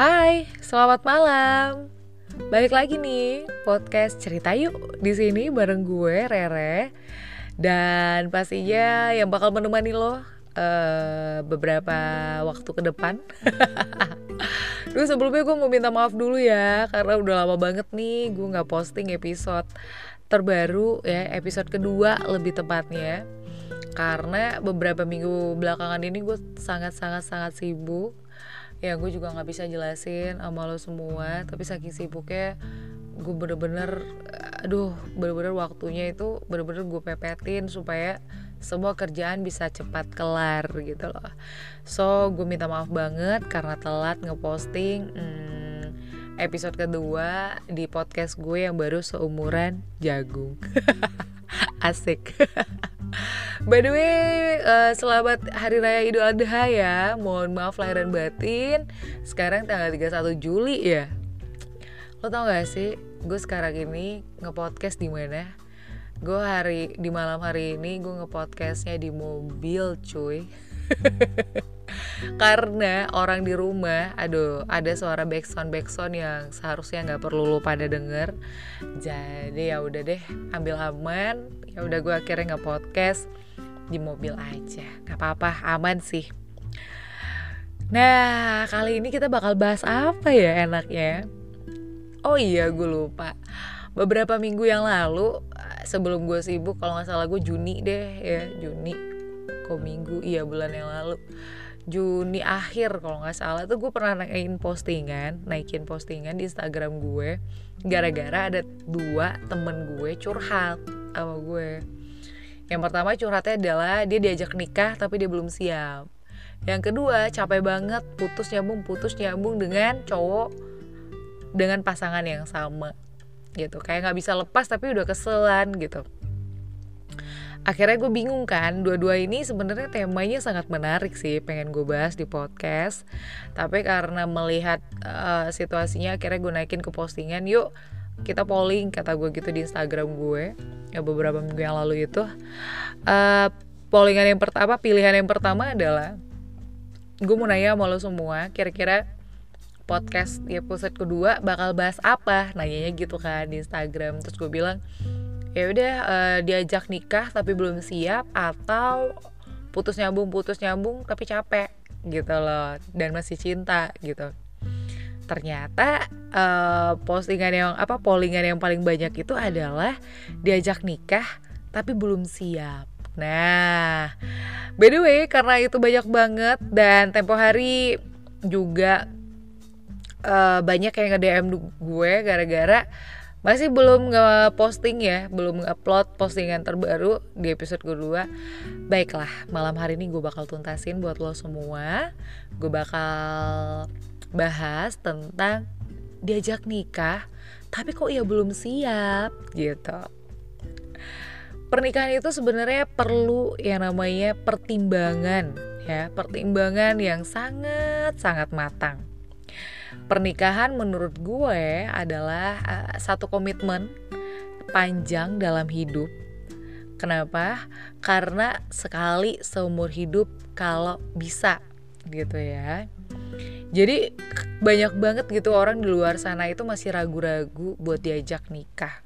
Hai, selamat malam. Balik lagi nih podcast Cerita Yuk di sini bareng gue Rere, dan pastinya yang bakal menemani lo beberapa waktu ke depan. Duh, sebelumnya gue mau minta maaf dulu ya, karena udah lama banget nih gue nggak posting episode terbaru ya, episode kedua lebih tepatnya. Karena beberapa minggu belakangan ini gue sangat sibuk. Ya gue juga gak bisa jelasin sama lo semua, tapi saking sibuknya gue bener-bener waktunya itu bener-bener gue pepetin supaya semua kerjaan bisa cepat kelar gitu loh. So gue minta maaf banget karena telat ngeposting episode kedua di podcast gue yang baru seumuran jagung. Asik. By the way, selamat Hari Raya Idul Adha ya. Mohon maaf lahir dan batin. Sekarang tanggal 31 Juli ya. Lo tau gak sih, gue sekarang ini nge-podcast di mana? Gue di malam hari ini gue nge-podcastnya di mobil, cuy. Karena orang di rumah, ada suara backsound yang seharusnya nggak perlu lo pada denger. Jadi ya udah deh, ambil aman. Ya udah gue akhirnya nggak podcast di mobil aja, nggak apa-apa, aman sih. Nah, kali ini kita bakal bahas apa ya enaknya? Oh iya, gue lupa. Beberapa minggu yang lalu, sebelum gue sibuk, kalau nggak salah gue bulan yang lalu, Juni akhir kalau gak salah tuh gue pernah naikin postingan di Instagram gue, gara-gara ada dua temen gue curhat sama gue. Yang pertama curhatnya adalah dia diajak nikah tapi dia belum siap. Yang kedua capek banget putus nyambung dengan cowok, dengan pasangan yang sama gitu, kayak gak bisa lepas tapi udah keselan gitu. Akhirnya gue bingung kan, dua-dua ini sebenarnya temanya sangat menarik sih, pengen gue bahas di podcast. Tapi karena melihat situasinya, akhirnya gue naikin ke postingan, yuk kita polling, kata gue gitu di Instagram gue ya beberapa minggu yang lalu itu. Pilihan yang pertama adalah gue mau nanya sama lo semua, kira-kira podcast di episode kedua bakal bahas apa? Nanyanya gitu kan di Instagram. Terus gue bilang, ya udah diajak nikah tapi belum siap, atau putus nyambung tapi capek gitu loh dan masih cinta gitu. Ternyata pollingan yang paling banyak itu adalah diajak nikah tapi belum siap. Nah, by the way, karena itu banyak banget dan tempo hari juga banyak yang nge-DM gue gara-gara masih belum nge-posting ya, belum nge-upload postingan terbaru di episode kedua. Baiklah, malam hari ini gue bakal tuntasin buat lo semua. Gue bakal bahas tentang diajak nikah tapi kok ya belum siap gitu. Pernikahan itu sebenarnya perlu yang namanya pertimbangan ya, pertimbangan yang sangat-sangat matang. Pernikahan menurut gue adalah satu komitmen panjang dalam hidup. Kenapa? Karena sekali seumur hidup kalau bisa gitu ya. Jadi banyak banget gitu orang di luar sana itu masih ragu-ragu buat diajak nikah.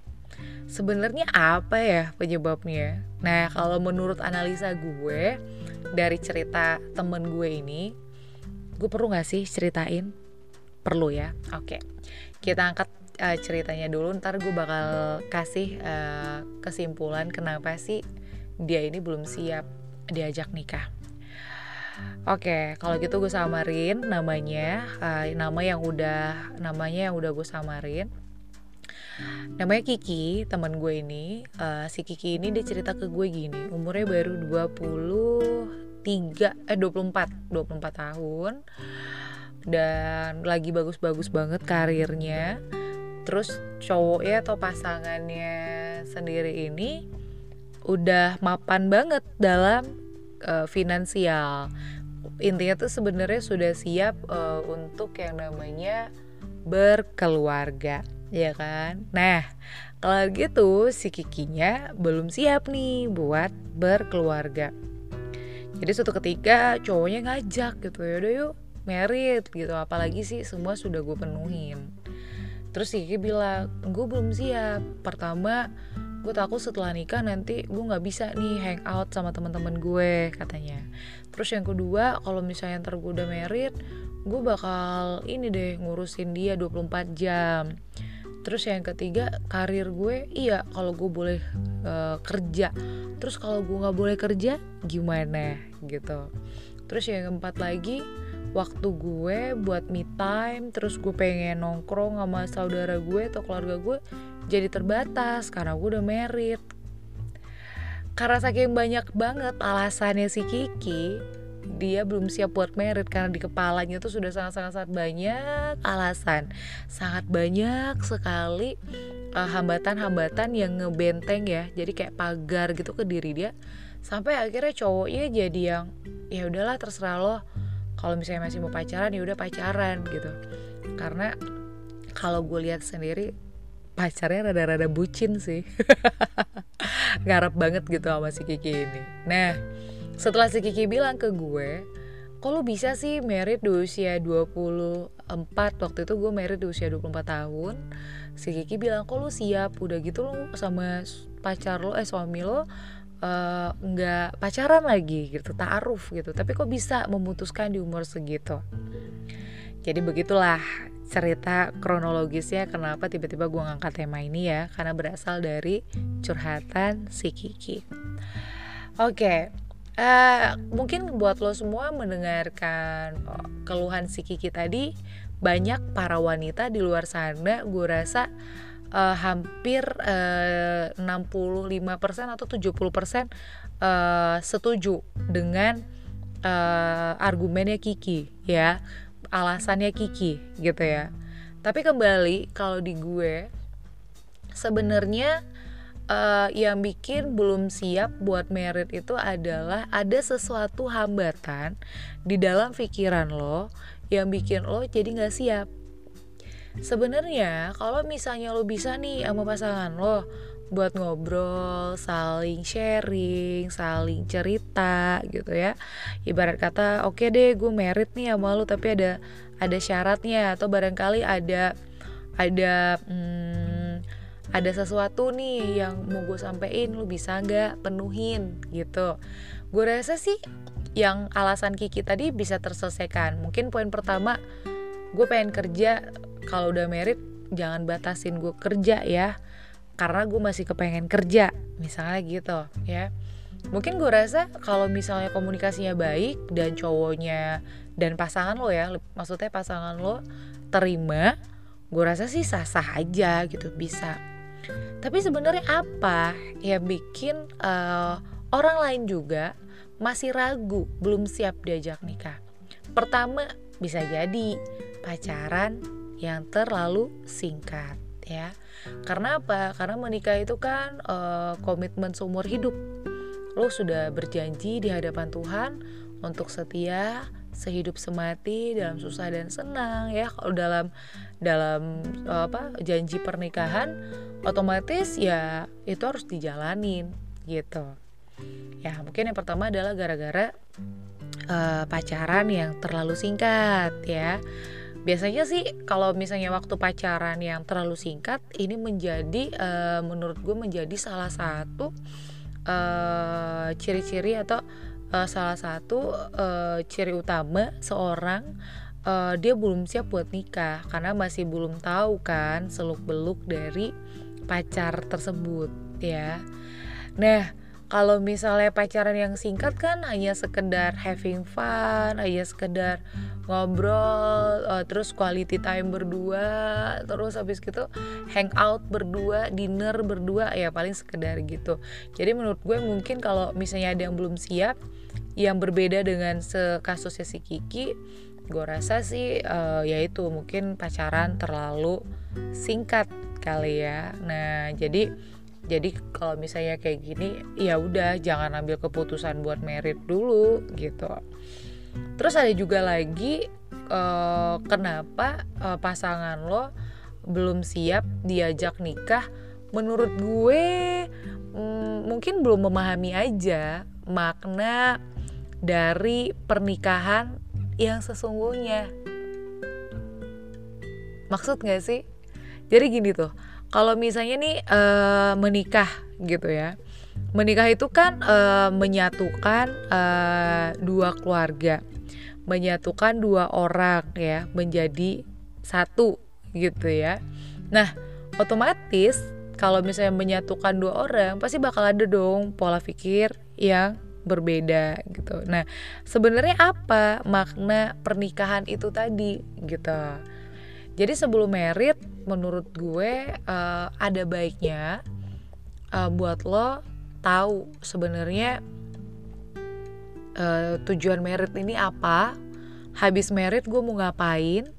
Sebenarnya apa ya penyebabnya? Nah, kalau menurut analisa gue dari cerita temen gue ini, gue perlu gak sih ceritain? Perlu ya, oke. Kita angkat ceritanya dulu, ntar gue bakal kasih kesimpulan kenapa sih dia ini belum siap diajak nikah. Oke, kalau gitu gue samarin namanya, namanya yang udah gue samarin. Namanya Kiki, teman gue ini. Si Kiki ini dia cerita ke gue gini, umurnya baru 24 tahun. Dan lagi bagus-bagus banget karirnya. Terus cowoknya atau pasangannya sendiri ini udah mapan banget dalam finansial. Intinya tuh sebenarnya sudah siap untuk yang namanya berkeluarga, ya kan? Nah, kalau gitu si Kikinya belum siap nih buat berkeluarga. Jadi suatu ketika cowoknya ngajak gitu, yaudah yuk merit gitu, apalagi sih semua sudah gue penuhin. Terus Kiki bilang, gue belum siap. Pertama, gue takut setelah nikah nanti gue nggak bisa nih hangout sama teman-teman gue katanya. Terus yang kedua, kalau misalnya ntar gue udah married, gue bakal ini deh ngurusin dia 24 jam. Terus yang ketiga, karir gue, iya kalau gue boleh kerja. Terus kalau gue nggak boleh kerja gimana gitu. Terus yang keempat lagi, waktu gue buat me time, terus gue pengen nongkrong sama saudara gue atau keluarga gue jadi terbatas karena gue udah married. Karena saking banyak banget alasannya si Kiki, dia belum siap buat married karena di kepalanya tuh sudah sangat-sangat banyak alasan, sangat banyak sekali hambatan-hambatan yang ngebenteng ya, jadi kayak pagar gitu ke diri dia. Sampai akhirnya cowoknya jadi yang ya udahlah terserah lo, kalau misalnya masih mau pacaran ya udah pacaran gitu. Karena kalau gue lihat sendiri pacarnya rada-rada bucin sih. Ngarep banget gitu sama si Kiki ini. Nah, setelah si Kiki bilang ke gue, kok lo bisa sih married di usia 24? Waktu itu gue married di usia 24 tahun. Si Kiki bilang, kok lo siap? Udah gitu lo sama pacar lo, suami lo nggak pacaran lagi gitu, ta'aruf gitu, tapi kok bisa memutuskan di umur segitu. Jadi begitulah cerita kronologisnya kenapa tiba-tiba gue ngangkat tema ini ya, karena berasal dari curhatan si Kiki. Oke, mungkin buat lo semua mendengarkan keluhan si Kiki tadi, banyak para wanita di luar sana gue rasa hampir 65% atau 70% setuju dengan argumennya Kiki ya, alasannya Kiki gitu ya. Tapi kembali kalau di gue sebenarnya yang bikin belum siap buat married itu adalah ada sesuatu hambatan di dalam pikiran lo yang bikin lo jadi nggak siap. Sebenarnya kalau misalnya lo bisa nih sama pasangan lo buat ngobrol, saling sharing, saling cerita gitu ya. Ibarat kata, oke deh gue married nih sama lo, tapi ada syaratnya, atau barangkali ada sesuatu nih yang mau gue sampein, lo bisa nggak penuhin gitu. Gue rasa sih yang alasan Kiki tadi bisa terselesaikan. Mungkin poin pertama, gue pengen kerja. Kalau udah married jangan batasin gue kerja ya, karena gue masih kepengen kerja misalnya gitu ya. Mungkin gue rasa kalau misalnya komunikasinya baik dan cowoknya dan pasangan lo ya, maksudnya pasangan lo terima, gue rasa sih sah-sah aja gitu, bisa. Tapi sebenarnya apa yang bikin orang lain juga masih ragu, belum siap diajak nikah? Pertama, bisa jadi pacaran yang terlalu singkat ya. Karena apa? Karena menikah itu kan komitmen seumur hidup. Lo sudah berjanji di hadapan Tuhan untuk setia sehidup semati dalam susah dan senang ya. Kalau dalam janji pernikahan, otomatis ya itu harus dijalanin gitu. Ya, mungkin yang pertama adalah gara-gara pacaran yang terlalu singkat ya. Biasanya sih kalau misalnya waktu pacaran yang terlalu singkat ini menjadi menurut gue menjadi salah satu ciri-ciri atau salah satu ciri utama seorang dia belum siap buat nikah, karena masih belum tahu kan seluk-beluk dari pacar tersebut ya. Nah, kalau misalnya pacaran yang singkat kan hanya sekedar having fun, hanya sekedar ngobrol, terus quality time berdua, terus habis gitu hangout berdua, dinner berdua, ya paling sekedar gitu. Jadi menurut gue mungkin kalau misalnya ada yang belum siap, yang berbeda dengan kasusnya si Kiki, gue rasa sih yaitu mungkin pacaran terlalu singkat kali ya. Nah, Jadi kalau misalnya kayak gini, ya udah jangan ambil keputusan buat married dulu gitu. Terus ada juga lagi kenapa pasangan lo belum siap diajak nikah? Menurut gue mungkin belum memahami aja makna dari pernikahan yang sesungguhnya. Maksud gak sih? Jadi gini tuh, kalau misalnya nih menikah gitu ya, menikah itu kan menyatukan dua keluarga, menyatukan dua orang ya, menjadi satu gitu ya. Nah, otomatis kalau misalnya menyatukan dua orang, pasti bakal ada dong pola pikir yang berbeda gitu. Nah, sebenarnya apa makna pernikahan itu tadi gitu. Jadi sebelum married, menurut gue ada baiknya buat lo tahu sebenarnya tujuan married ini apa. Habis married gue mau ngapain?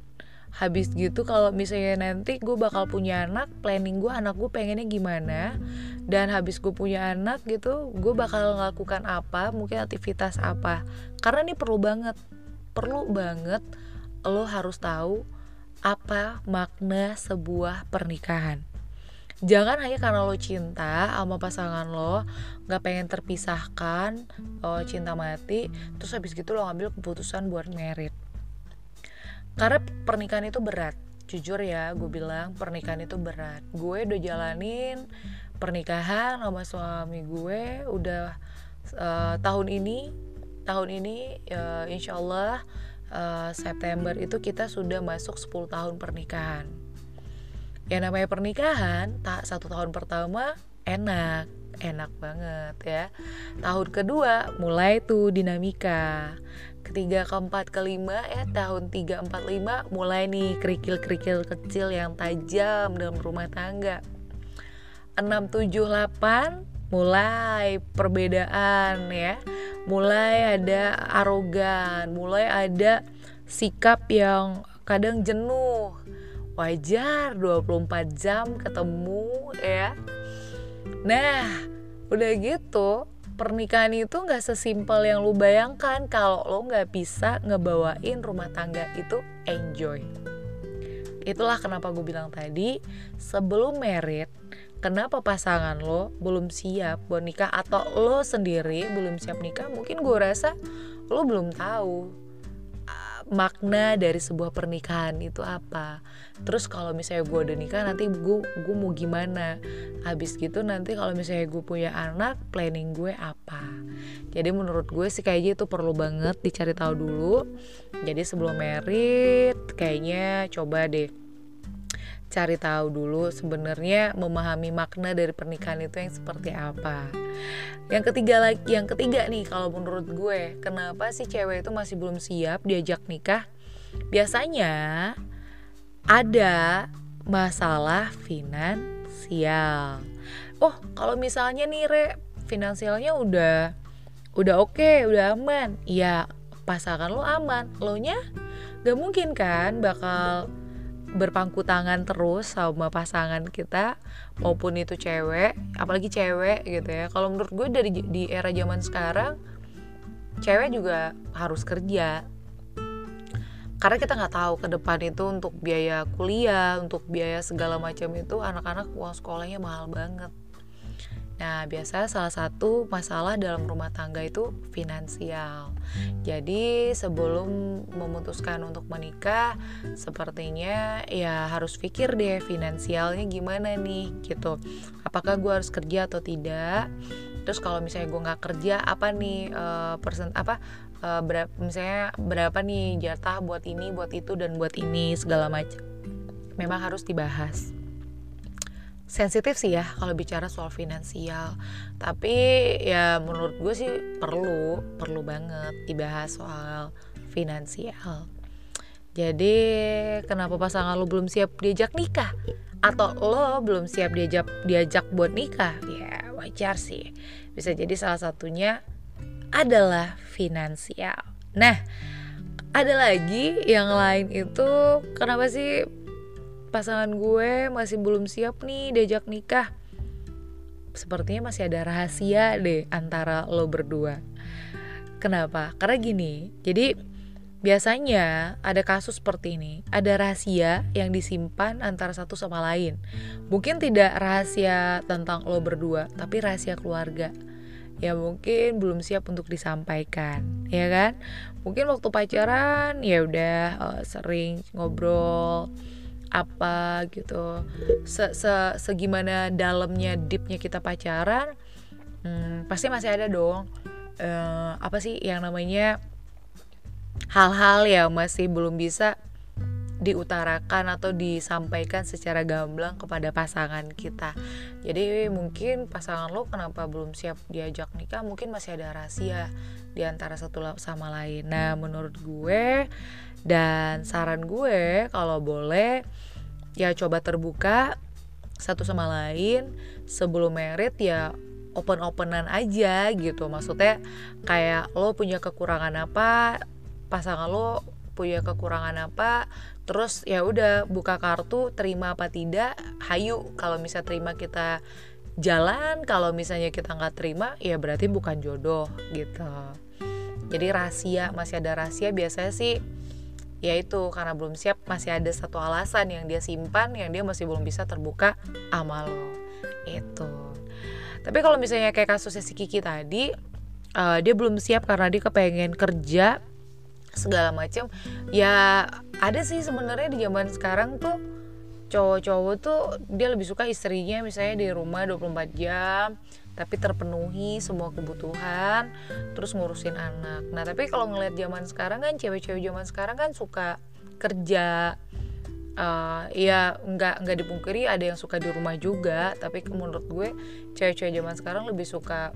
Habis gitu kalau misalnya nanti gue bakal punya anak, planning gue anak gue pengennya gimana, dan habis gue punya anak gitu gue bakal lakukan apa, mungkin aktivitas apa. Karena ini perlu banget lo harus tahu apa makna sebuah pernikahan. Jangan hanya karena lo cinta sama pasangan lo, gak pengen terpisahkan, cinta mati, terus habis gitu lo ngambil keputusan buat married. Karena pernikahan itu berat. Jujur ya, gue bilang pernikahan itu berat. Gue udah jalanin pernikahan sama suami gue udah tahun ini insyaallah September itu kita sudah masuk 10 tahun pernikahan. Ya namanya pernikahan, 1 tahun pertama enak banget ya. Tahun kedua mulai tuh dinamika. Ketiga, keempat, kelima ya, tahun 3, 4, 5 mulai nih kerikil-kerikil kecil yang tajam dalam rumah tangga. 6, 7, 8 mulai perbedaan ya, mulai ada arogan, mulai ada sikap yang kadang jenuh. Wajar, 24 jam ketemu ya. Nah, udah gitu pernikahan itu gak sesimpel yang lu bayangkan kalau lo gak bisa ngebawain rumah tangga itu enjoy. Itulah kenapa gue bilang tadi, sebelum married, kenapa pasangan lo belum siap buat nikah, atau lo sendiri belum siap nikah? Mungkin gue rasa lo belum tahu makna dari sebuah pernikahan itu apa. Terus kalau misalnya gue udah nikah, nanti gue mau gimana? Habis gitu nanti kalau misalnya gue punya anak, planning gue apa? Jadi menurut gue sih kayaknya itu perlu banget dicari tahu dulu. Jadi sebelum married, kayaknya coba deh cari tahu dulu sebenarnya memahami makna dari pernikahan itu yang seperti apa. Yang ketiga nih, kalau menurut gue, kenapa sih cewek itu masih belum siap diajak nikah? Biasanya ada masalah finansial. Oh, kalau misalnya nih Re, finansialnya udah oke, udah aman. Ya, pasangan lo aman, lo nya gak mungkin kan bakal berpangku tangan terus sama pasangan kita, maupun itu cewek, apalagi cewek gitu ya. Kalau menurut gue dari di era zaman sekarang, cewek juga harus kerja. Karena kita nggak tahu ke depan itu untuk biaya kuliah, untuk biaya segala macam itu anak-anak uang sekolahnya mahal banget. Nah, biasa salah satu masalah dalam rumah tangga itu finansial. Jadi sebelum memutuskan untuk menikah, sepertinya ya harus pikir deh finansialnya gimana nih gitu. Apakah gue harus kerja atau tidak? Terus kalau misalnya gue nggak kerja, apa nih misalnya berapa nih jatah buat ini, buat itu, dan buat ini segala macam. Memang harus dibahas. Sensitif sih ya kalau bicara soal finansial, tapi ya menurut gue sih perlu banget dibahas soal finansial. Jadi kenapa pasangan lo belum siap diajak nikah, atau lo belum siap diajak buat nikah? Ya wajar sih, bisa jadi salah satunya adalah finansial. Nah, ada lagi yang lain itu, kenapa sih pasangan gue masih belum siap nih diajak nikah? Sepertinya masih ada rahasia deh antara lo berdua. Kenapa? Karena gini, jadi biasanya ada kasus seperti ini, ada rahasia yang disimpan antara satu sama lain. Mungkin tidak rahasia tentang lo berdua, tapi rahasia keluarga. ya mungkin belum siap untuk disampaikan, ya kan? Mungkin waktu pacaran ya udah sering ngobrol apa gitu, segimana dalamnya, deepnya kita pacaran, pasti masih ada dong apa sih yang namanya hal-hal yang masih belum bisa diutarakan atau disampaikan secara gamblang kepada pasangan kita. Jadi mungkin pasangan lo kenapa belum siap diajak nikah, mungkin masih ada rahasia di antara satu sama lain. Nah, menurut gue dan saran gue, kalau boleh ya coba terbuka satu sama lain sebelum married, ya open-openan aja gitu. Maksudnya kayak lo punya kekurangan apa, pasangan lo punya kekurangan apa, terus ya udah buka kartu, terima apa tidak, hayu. Kalau misalnya terima kita jalan, kalau misalnya kita nggak terima ya berarti bukan jodoh gitu. Jadi rahasia, masih ada rahasia, biasanya sih ya itu karena belum siap, masih ada satu alasan yang dia simpan, yang dia masih belum bisa terbuka sama lo itu. Tapi kalau misalnya kayak kasusnya si Kiki tadi, dia belum siap karena dia kepengen kerja segala macam. Ya ada sih sebenarnya di zaman sekarang tuh cowok-cowok tuh dia lebih suka istrinya misalnya di rumah 24 jam tapi terpenuhi semua kebutuhan, terus ngurusin anak. Nah, tapi kalau ngelihat zaman sekarang kan cewek-cewek zaman sekarang kan suka kerja. Ya nggak dipungkiri ada yang suka di rumah juga, tapi menurut gue cewek-cewek zaman sekarang lebih suka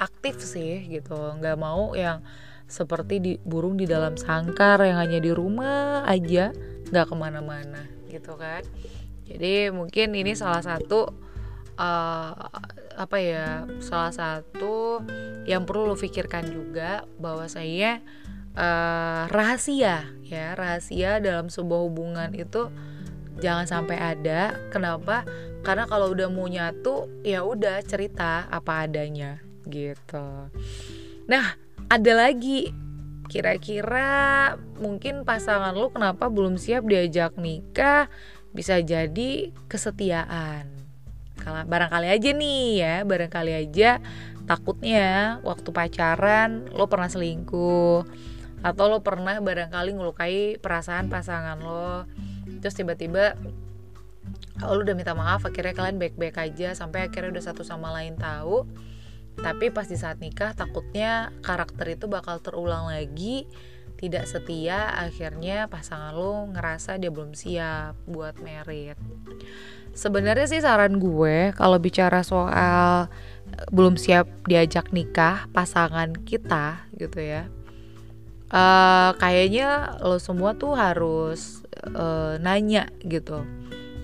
aktif sih gitu. Nggak mau yang seperti di burung di dalam sangkar yang hanya di rumah aja, nggak kemana-mana gitu kan. Jadi mungkin ini salah satu salah satu yang perlu lo pikirkan juga, bahwasanya rahasia dalam sebuah hubungan itu jangan sampai ada. Kenapa? Karena kalau udah mau nyatu ya udah cerita apa adanya gitu. Nah, ada lagi, kira-kira mungkin pasangan lu kenapa belum siap diajak nikah, bisa jadi kesetiaan. Barangkali aja nih ya, barangkali aja takutnya waktu pacaran lo pernah selingkuh, atau lo pernah barangkali ngelukai perasaan pasangan lo, terus tiba-tiba lo udah minta maaf, akhirnya kalian baik-baik aja sampai akhirnya udah satu sama lain tahu. Tapi pas di saat nikah takutnya karakter itu bakal terulang lagi, tidak setia, akhirnya pasangan lo ngerasa dia belum siap buat married. Sebenarnya sih saran gue kalau bicara soal belum siap diajak nikah pasangan kita gitu ya, kayaknya lo semua tuh harus nanya gitu.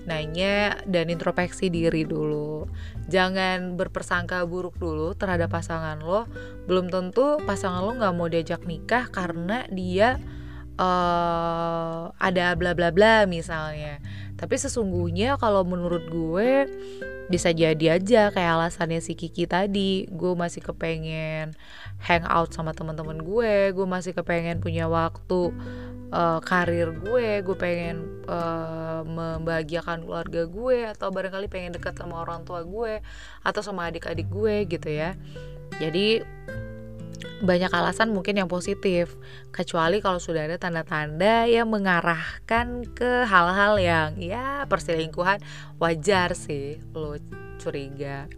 Nanya dan introspeksi diri dulu. Jangan berprasangka buruk dulu terhadap pasangan lo. Belum tentu pasangan lo gak mau diajak nikah karena dia ada bla bla bla misalnya. Tapi sesungguhnya kalau menurut gue bisa jadi aja kayak alasannya si Kiki tadi, gue masih kepengen hangout sama teman-teman gue masih kepengen punya waktu karir gue pengen membahagiakan keluarga gue, atau barangkali pengen dekat sama orang tua gue atau sama adik-adik gue gitu ya. Jadi banyak alasan mungkin yang positif, kecuali kalau sudah ada tanda-tanda yang mengarahkan ke hal-hal yang ya perselingkuhan, wajar sih lo curiga.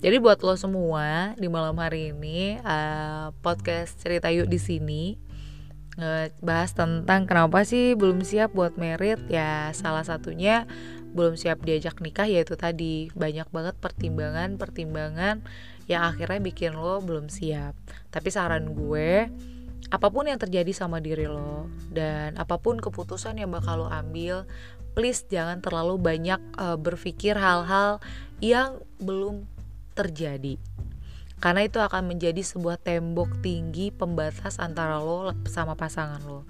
Jadi buat lo semua di malam hari ini, podcast Cerita Yuk di sini bahas tentang kenapa sih belum siap buat married. Ya salah satunya belum siap diajak nikah yaitu tadi banyak banget pertimbangan yang akhirnya bikin lo belum siap. Tapi saran gue, apapun yang terjadi sama diri lo dan apapun keputusan yang bakal lo ambil, please jangan terlalu banyak berpikir hal-hal yang belum terjadi, karena itu akan menjadi sebuah tembok tinggi pembatas antara lo sama pasangan lo.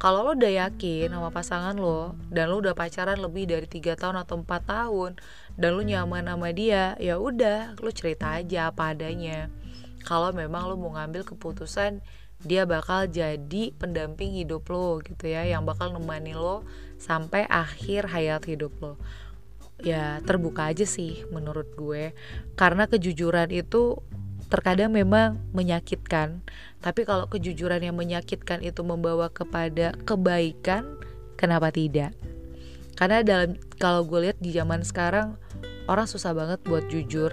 Kalau lo udah yakin sama pasangan lo dan lo udah pacaran lebih dari 3 tahun atau 4 tahun dan lo nyaman sama dia, ya udah lo cerita aja apa adanya. Kalau memang lo mau ngambil keputusan dia bakal jadi pendamping hidup lo gitu ya, yang bakal nemani lo sampai akhir hayat hidup lo. Ya terbuka aja sih menurut gue, karena kejujuran itu terkadang memang menyakitkan, tapi kalau kejujuran yang menyakitkan itu membawa kepada kebaikan, kenapa tidak? Karena kalau gue lihat di zaman sekarang, orang susah banget buat jujur,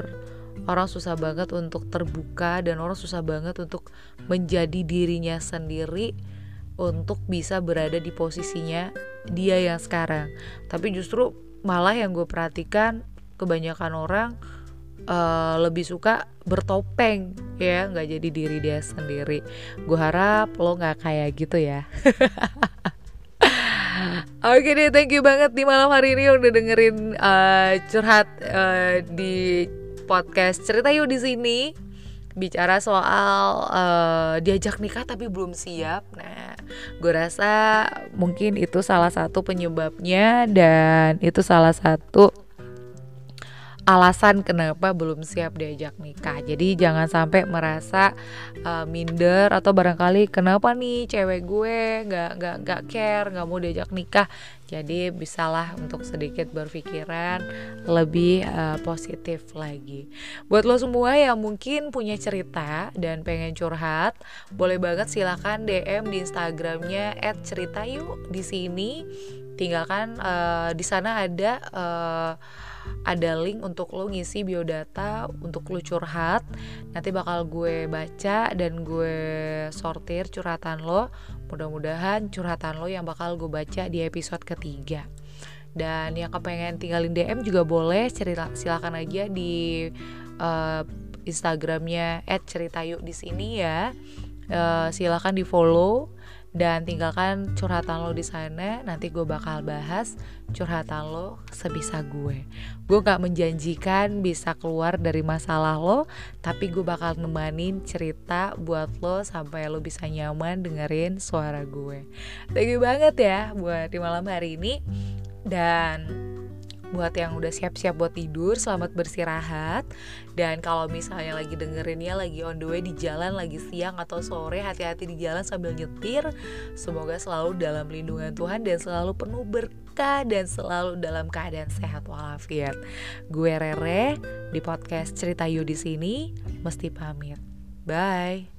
orang susah banget untuk terbuka, dan orang susah banget untuk menjadi dirinya sendiri untuk bisa berada di posisinya dia yang sekarang. Tapi justru malah yang gue perhatikan, kebanyakan orang lebih suka bertopeng, ya, gak jadi diri dia sendiri. Gue harap lo gak kayak gitu ya. Oke deh, thank you banget di malam hari ini udah dengerin curhat di podcast Cerita Yuk di sini. Bicara soal diajak nikah tapi belum siap. Nah, gue rasa mungkin itu salah satu penyebabnya, dan itu salah satu alasan kenapa belum siap diajak nikah. Jadi jangan sampai merasa minder, atau barangkali kenapa nih cewek gue gak care, gak mau diajak nikah. Jadi bisalah untuk sedikit berpikiran lebih positif lagi. Buat lo semua yang mungkin punya cerita dan pengen curhat, boleh banget silakan DM di Instagramnya @ceritayuk di sini. Tinggalkan di sana ada link untuk lo ngisi biodata, untuk lo curhat. Nanti bakal gue baca dan gue sortir curhatan lo. Mudah-mudahan curhatan lo yang bakal gue baca di episode ketiga. Dan yang kepengen tinggalin DM juga boleh, silakan aja di Instagramnya @ceritayuk di sini ya. Silakan di follow dan tinggalkan curhatan lo di sana. Nanti gue bakal bahas curhatan lo sebisa gue. Gue gak menjanjikan bisa keluar dari masalah lo, tapi gue bakal nemanin cerita buat lo sampai lo bisa nyaman dengerin suara gue. Thank you banget ya buat di malam hari ini. Dan buat yang udah siap-siap buat tidur, selamat bersirahat. Dan kalau misalnya lagi dengerinnya lagi on the way di jalan, lagi siang atau sore, hati-hati di jalan sambil nyetir. Semoga selalu dalam lindungan Tuhan, dan selalu penuh berkah, dan selalu dalam keadaan sehat walafiat. Gue Rere di podcast Cerita Yuk di sini mesti pamit. Bye.